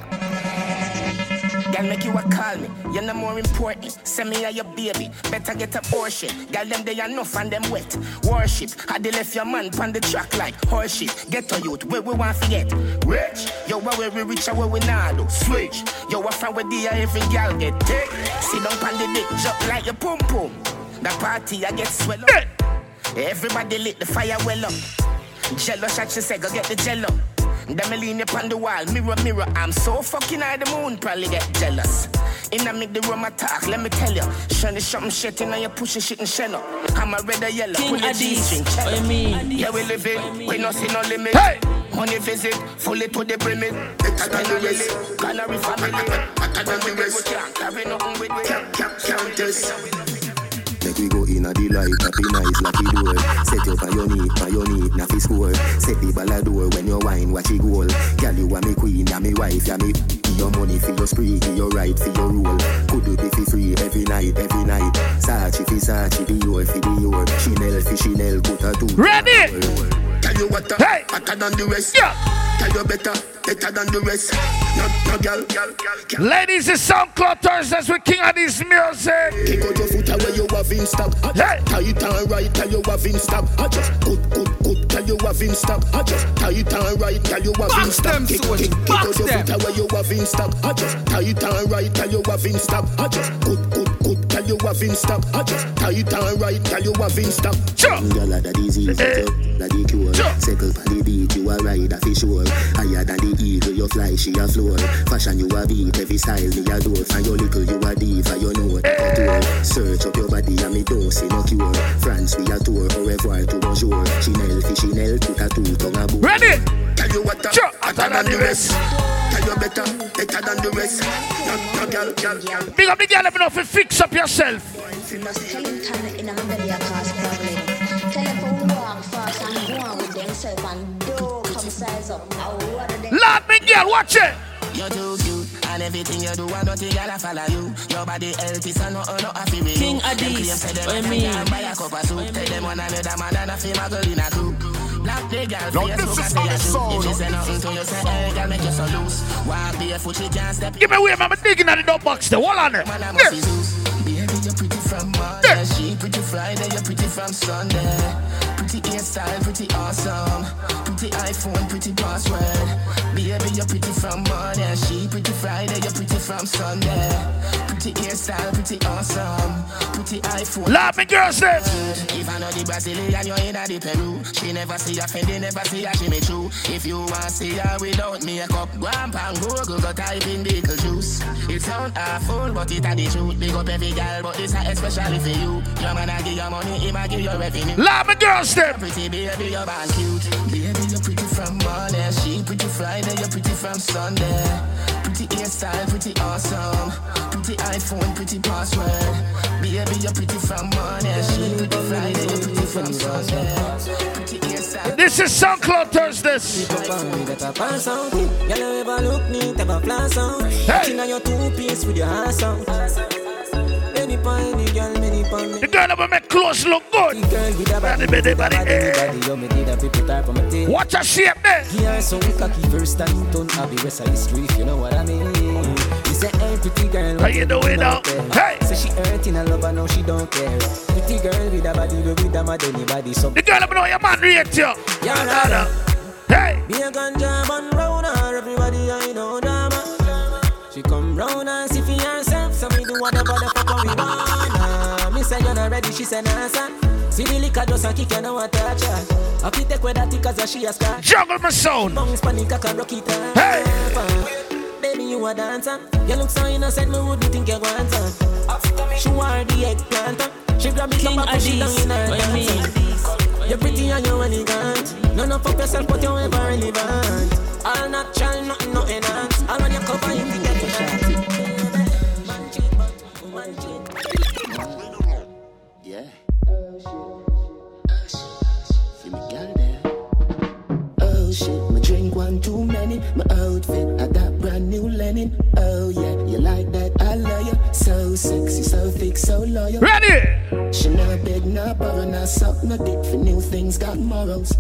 Girl, make you a call me. You're no more important. Send me a your baby. Better get a portion. Girl, them they enough and them wet. Worship. I they left your man pan the track like horseshit. Get a youth. Where we want to get rich. Yo, where we reach, where we now do. Switch. Yo, what from with the every girl get take. Sit down pan the dick. Jump like your pum pum. The party, I get swell up. Everybody lit the fire well up. Jello shot, she said, go get the jello. Them lean upon the wall, mirror, mirror. I'm so fucking high, the moon probably get jealous. In a make the room attack, let me tell you. Shiny something shit, and you push the shit and shell up. I'm a red or yellow, put the G-string, check me. Yeah, we live it, we no see no limit. Hey! Money visit, fully to the limit. It's Canary family. I can't do this. Carry nothing with me. Count this. Make we go in a delight, happy nice, lucky door. Set up on your knee, on your knee, na fi score. Set the ball a door when you wine, watch it goal. Girl, you a me queen, a me wife, a me. Give your money for your spree, give your right for your rule. Could do the fi free every night, every night. Sachi fi Sachi, the your fi the your. Chanel fi Chanel, put a two. Ready? Tell you what, hey, hotter than the rest. Yeah. Tell you better, better than the rest. No, no, girl, girl, girl, girl. Ladies, it's SoundCloud Thursdays with King Addies music. Kick out your foot away, you have in stock. Hey. Tight and right, tell you have in stock. I just good, good, good, tell you have in stock. I just tight and right, tell you have in stock. Kick out your foot away, you have in stock. I just tight and right, tell you have in stock. I just good, good. Tell you have in stock, I just tell you down right, tell you have in stock. Sure. Girl, that easy, that the cure. Circle for the beat, you are right, that fish sure. Higher than the eagle, you fly, she a floor. Fashion, you a beat, every style, me a door. From your little, you a diva, you know what I do. Search up your body, and me don't see no cure. France, we a tour, au revoir, to bonjour. Chanel, fi Chanel, tout a tout, tongue a boot. Ready? Tell you what, sure. Hotter than the rest. Tell you better, better than the rest. Big up the girl, if enough, fix up your yourself. Lord, big girl, watch it. You're too cute, and everything you do, I don't think I'll follow you. Your body healthy, so no, no, I feel King Addies, I mean. Tell them one another man, and I feel my girl in a group. Black day girl, no, this is how it's sold. If you say nothing to yourself, hey, girl, make you so loose. Why be a fool, she can't step. Give me away, mama, digging at the dog box, the wall on it. Man, I'm a Jesus. Baby, you're pretty from Monday. She pretty Friday, you're pretty from Sunday. Pretty hairstyle, pretty awesome. Pretty iPhone, pretty password. Baby, you're pretty from Monday. She pretty Friday, you're pretty from Sunday. Pretty hairstyle, pretty awesome. Pretty iPhone. Love me, girl, say. If I know the Brazilian, you're in the Peru. She never see her friend, they never see her, she made true. If you want to see her without makeup, go and Google, go type in little juice. It sound awful, but it's the truth. Big up every girl, but it's especially for you. Your man I give your money, he might give your revenue. Love me, girl, say. Pretty baby, you're bad cute. Baby, you're pretty from Monday. She pretty Friday, you're pretty from Sunday. Pretty hairstyle, pretty awesome. Pretty iPhone, pretty password. Baby, you're pretty from Monday. She pretty Friday, you're pretty from Sunday. Pretty hairstyle. This is SoundCloud Thursdays. Hey. The girl that will make clothes look good. Watch her shape there. Here are some cocky first time. Don't have the rest of history if you know what I mean. He said, hey, pretty girl. How you doing now? Hey! Say she hurting a lover, now she don't care. Pretty girl with a body, with a mad anybody. So the girl up know your man react you. You're not. Hey! Be a ganja man round her, everybody I know drama. She come round and see for herself, so we do whatever the fuck we want. Me say you're not ready, she said nah son. See the liquor just a kick and no attach her. I take with that because she a star. Juggle my sound. Hey! Baby, you a dancer. You look so innocent, me wouldn't think you want her. She wore the eggplant. She grab me some back and she down in her dancer. You're pretty and you're elegant. No, no, fuck yourself, but you're ever relevant. All natural, nothing, no enhance. All on your cover, you think you shot. Yeah. See me girl there. Oh shit, me drink one too many. My outfit, I got brand new linen. Oh yeah, you like that, I love you. So sexy, so thick, so loyal. Ready! She not beg, not borrow, not suck, not dick. For new things got morals.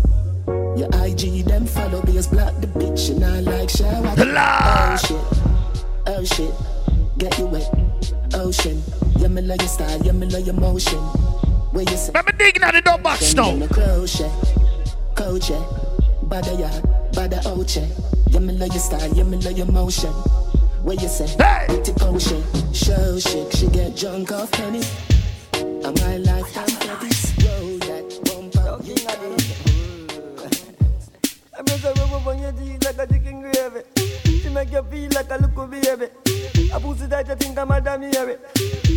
Your I G, them follow, be as block the bitch. She not like shower. Oh shit, oh shit, get you wet. Ocean, yeah me love your style, yeah me love your motion. Where you say, I'm digging out the door box now. Crochet, crochet, bada yard, bada oche. Yeah, me love your style, yeah, me love your motion. Where you say, hey! Pretty potion, show shake, she get drunk off penny. And my life, I'm happy. Roll that bumper, you know it. I'm just a rubber on your teeth like a chicken gravy. She make you feel like a little baby. I pussy that you think I'm a damn hairy.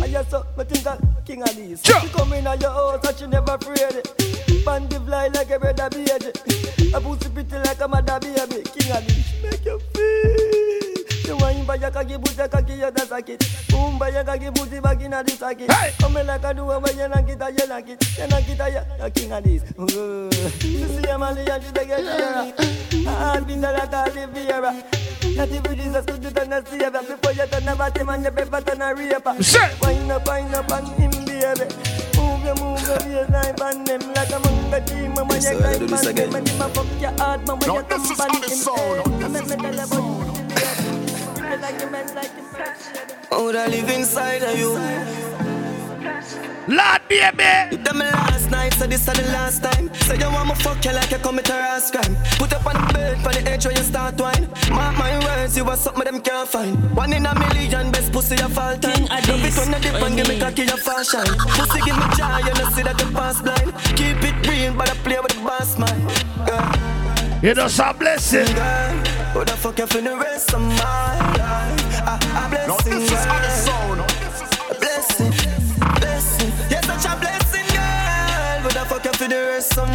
I just suck, but think I'm King Addies. Sure. She come in at your house and she never afraid it. Bandy fly like a brother baby. A pussy pretty like a mother baby. King Addies, make you feel. You want him by your cocky booty, cocky your socket. Boom by your cocky booty back in the socket. Hey. Come in like a do over, you knock it out, you knock it. You knock it out, you're King Addies. You see a man and she take a share. I've been there like Oliveira. Not if you just could do that, not see it. Before you turn about him and your paper turn a raper. Wind up, wind up on him, baby. Move your, move your, real life on them. Like a monkey team, I'm on your life on them. And if I fuck your heart, man, when you thump on him. I'm a metal about you, baby. Feel like a man like him, touch. I would live inside of you. Lord, baby. You done me last night, so this is the last time. Say you want me fuck you like you commit a rash crime. Put up on the bed, on the edge where you start whine. Mark my words, you are something them can't find. One in a million, best pussy of all time. Love it when you dip and give me cocky your fashion. Pussy give me joy, you know see that you pass blind. Keep it real, but I play with the boss man. Girl. You know some blessing. Girl, who the fuck you for the rest of my life? I, I bless no, this girl. Is on the sound. No, this is on the blessing. You're such a blessing, girl. Would I fuck you for the rest of my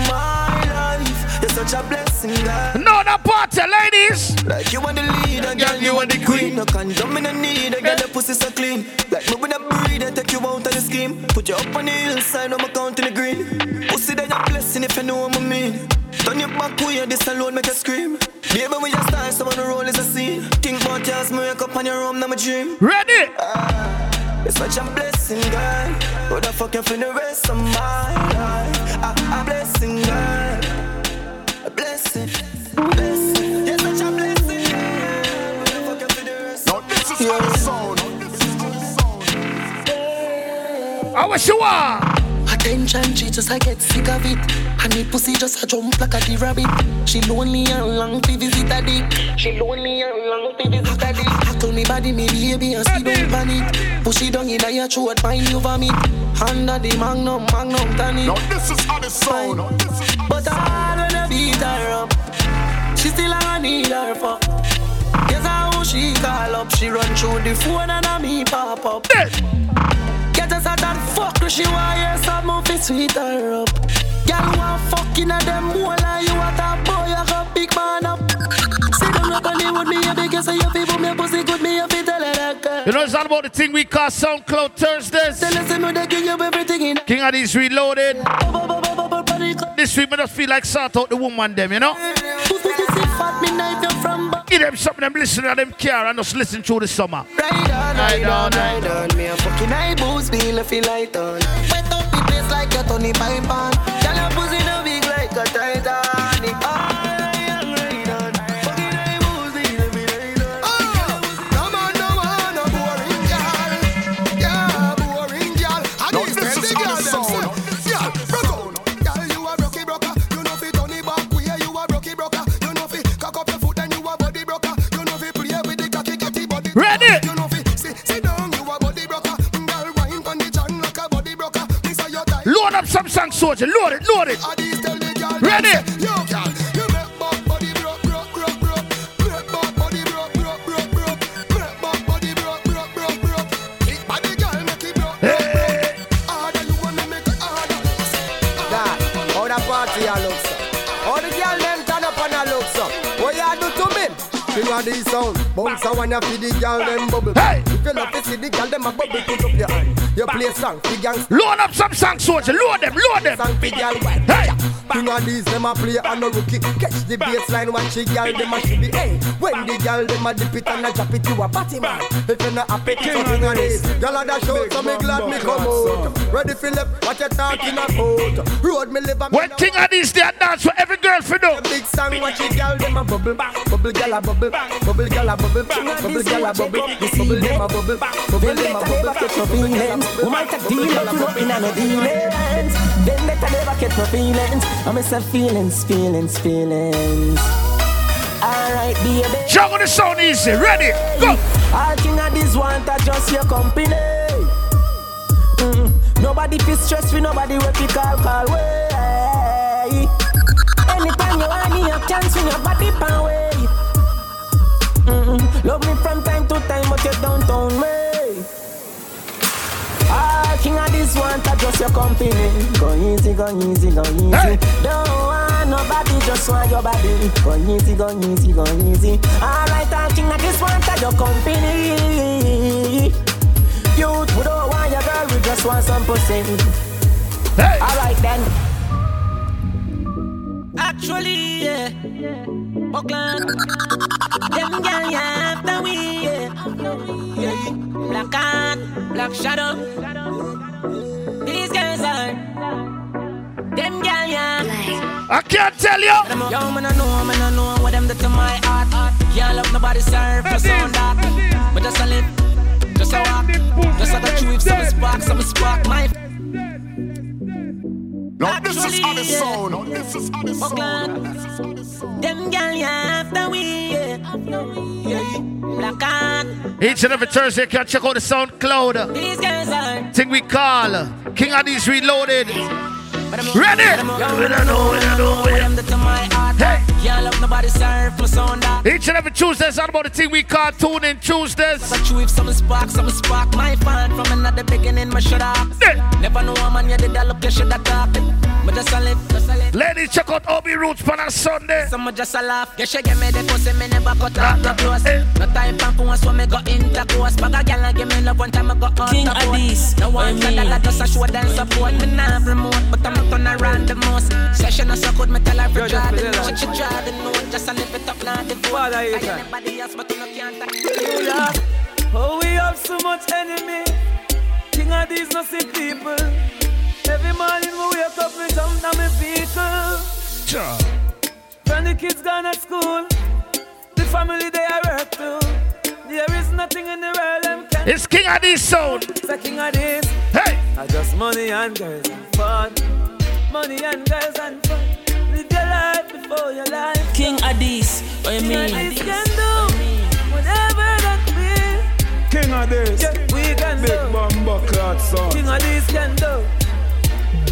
life? You're such a blessing, girl. No, that party, ladies. Like you are the leader, girl, you, you are the queen. No condom in the need, girl, the pussy so clean. Like me with a breed, I take you out of the scheme. Put you up on the hillside, I'm counting the green. Pussy, that you're blessing if you know what I mean. Turn your back way, this alone make you scream. Baby, when you start, someone the roll is a scene. Think about your ass, make up on your room, now my dream. Ready? Ah. It's such a blessing, girl. What the fuck you for the rest of my life? A, a blessing, girl. A blessing, blessing. You're such a blessing, girl. What the fuck you for the rest of my life? No, this is for the sound. No, this is for the sound. I wish you were. Attention, she just I get sick of it. And me pussy just a jump like a de rabbit. She lonely and long to visit a dick. She lonely and long to visit a dick. Tell me body, me baby, and she don't panic. Push it down in your throat, find you vomit. Under the magnum, magnum tonic. Now this is how the sound. No, but I when I beat her up, she still I need her fuck. Guess how she call up, she run through the phone and I me pop up. Get us out and fuck, she wires some move it sweet her up. Girl, you are fucking at them wall and you are that boy, you got big man up. You know it's all about the thing we call SoundCloud Thursdays. King Addies reloaded. This week, I just feel like sort out the woman them, you know. Give them something, them listen to them care and just listen through the summer. Right on, right on, right on. Me a fucking high boots, me left it light on. Wet up the place like a Tony Pipe on. Tell your pussy no big like a Titanic. Load up some songs, Sojie. Load it, load it. Ready? Hey. That, how the party a look so? How the girl them turn up and a look so? What you do to me? Feel how this sound. Bounce a wanna feed the girl them bubble. Hey. If you love to see the girl them a bubble, put up your hand. You play song, big gang. Load up some songs, Sojie. Load them, load them. Song, big gang. Hey. King Addies, them a play on the rookie. Catch the baseline, watch the girl, them a should be. Hey, when the girl, them a dip it and a drop it, you a party man. If you not happy, King Addies. Y'all a da show, so me glad me come out. Ready for left, what you talking about? Road me live and when King Addies, they a dance for every girl for them. Big song, watch the girl, them a bubble. Bubble girl a bubble. Bubble girl a bubble. Bubble girl a bubble. Bubble them a bubble. Bubble them a bubble. We might have deal up you up in an dealings. Then let I never get no feelings. I'm myself feelings, feelings, feelings. Alright, baby. Juggle the sound easy, ready, go. All King Addies want are just your company. Mm. Nobody feel stressed with nobody where you call, call way. Anytime you want me, a chance in your body power way. Mm-mm. Love me from time to time, but you don't own me. Ah, King Addies want to just your company. Go easy, go easy, go easy. Hey. Don't want nobody, just want your body. Go easy, go easy, go easy. Alright, ah, King Addies want to your company. You we don't want your girl, we just want some pussy. Hey. Alright then. Actually, yeah, Oakland, them girls after we, yeah, yeah. Black and black shadow. These girls are them girls, yeah. I can't tell you. Yo, man, I know, man, I know what them did to my heart. Can't love nobody, sir, for sound that. But just a lip, just a walk, just a touch you with some spark, some spark, my. No, this is how it's sound. No, this is how it's sound. Them girls, yeah, after we, yeah. Each and every Thursday, you can check out the SoundCloud. Thing we call King Addies Reloaded. Ready? Hey. Each and every Tuesday, it's all about the thing we call Tune In Tuesdays. Yeah. Ladies, check out O B Roots for that Sunday. Some just a laugh. Yes, she give me the pussy, me never cut off the clothes. No time for fools, so me go intercourse. Bag a gyal give me love one time, I go on King Addies. No one got a lot just a show and support. Me nah promote, but I'm turn around the most. Session so good, me tell her for try the note. She try the note, just a live it up now. The father, I ain't nobody else, but you can't. Oh, we have so much enemy. King Addies no see people. Every morning we wake up, we jump down my vehicle. When the kids gone at school, the family they are work too. There is nothing in the realm. It's King Addies sound. It's a King Addies. Hey! I just money and girls and fun. Money and girls and fun. Live your life before your life. King Addies. What you mean? King Addies can do whatever that be. King Addies. Yeah, we can big do. Bomba cloud song. King Addies can do.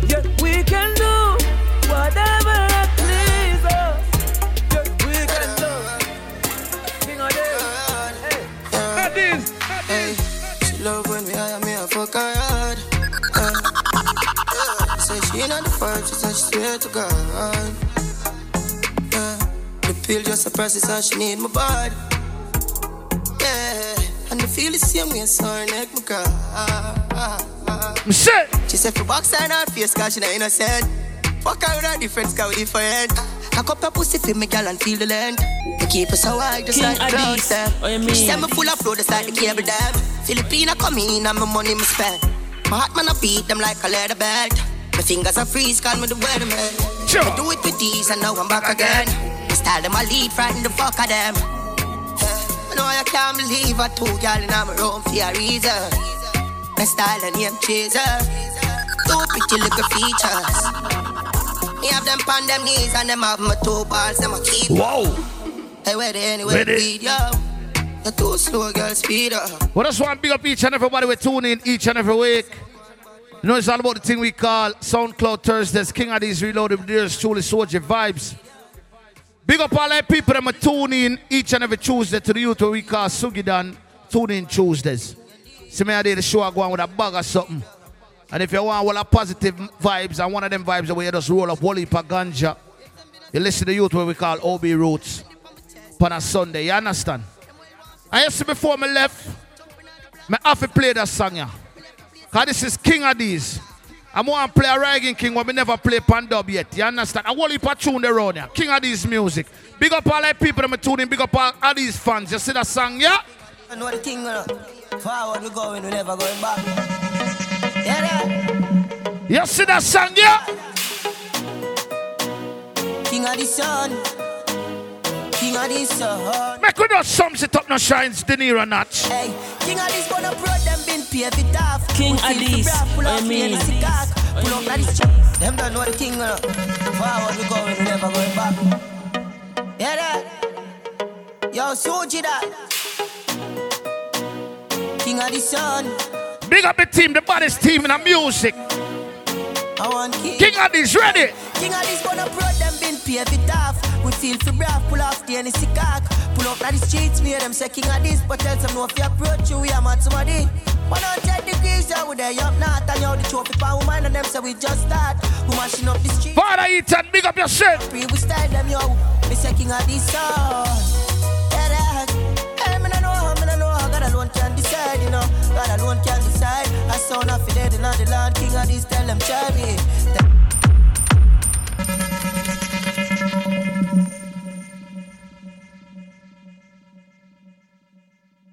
Yeah, we can do whatever that please us. Yeah, we can do. King Addies. Hey. Addies. Addies. Hey. She love when me hire me a fuck her hard. Yeah. Yeah. Say she ain't on the fight, she said she swear to God. Yeah. The pill just a process and she need my body. Yeah. And the feel the same way as her neck, my God. Shit. She said for box and her face cause she not innocent. Fuck her with her difference cause we different. I cup her pussy for me girl and feel the land. They keep us so high just King like the clouds them. She said me full of flow just like the cable dam. Filipina come in and my money me spend. My heart man I beat them like a leather belt. My fingers are freeze call me the weatherman. Sure. I do it with these and now I'm back again. I style them I lead frighten the fuck of them. I know I can't believe I two girl in my room for a reason. My style and name chaser. Two pretty little features. Me have them pan them knees and them have my two balls, them a keep. Wow. Hey, where they anyway feed you? The two slow girls feed up. Well, that's why I big up each and everybody. We tune in each and every week. You know, it's all about the thing we call SoundCloud Thursdays. King Addies reloaded with yours truly, Sojie Vibes. Big up all the people that are tuning in each and every Tuesday to the youth where we call Sugidan Tune In Tuesdays. See me, I did the show I go on with a bag or something. And if you want all the positive vibes, and one of them vibes where you just roll up whole heap of ganja, you listen to the youth where we call O B Roots on a Sunday. You understand? I used to, before I left, I have to play that song here. Because this is King Addies. I'm going to play a Reggae King but we never play Pandub yet. You understand? I want you to tune the road here. King Addies music. Big up all the people that are tuning. Big up all Addies fans. You see that song, yeah? I know the thing, you know. Forward we're going, we're never going back. Yeah, yeah. You see that song, yeah? King Addies son. King Addies, so make we not sums it up, no shines, denier or not. Hey, King Addies gonna brought them bin pay it off. King Addies, I mean, pull up like this. Them don't know the king, uh, forward we going, we never going back. Yeah, that. Yo, Sojie that. King Addies son. Big up the team, the baddest team in the music. I want King. King Addies ready. King Addies gonna brought them bin pay it off. We feel for brave, pull off the N C cock. Pull up like the streets, me and them say King Addies. But tell some no if you approach you, we are mad somebody. one hundred degrees, yeah, we there, you up north. And you the trophy for woman and them say we just start. We mashing up the street. Father, eat and big up yourself. Free, we style them, yo. Me say King Addies, son.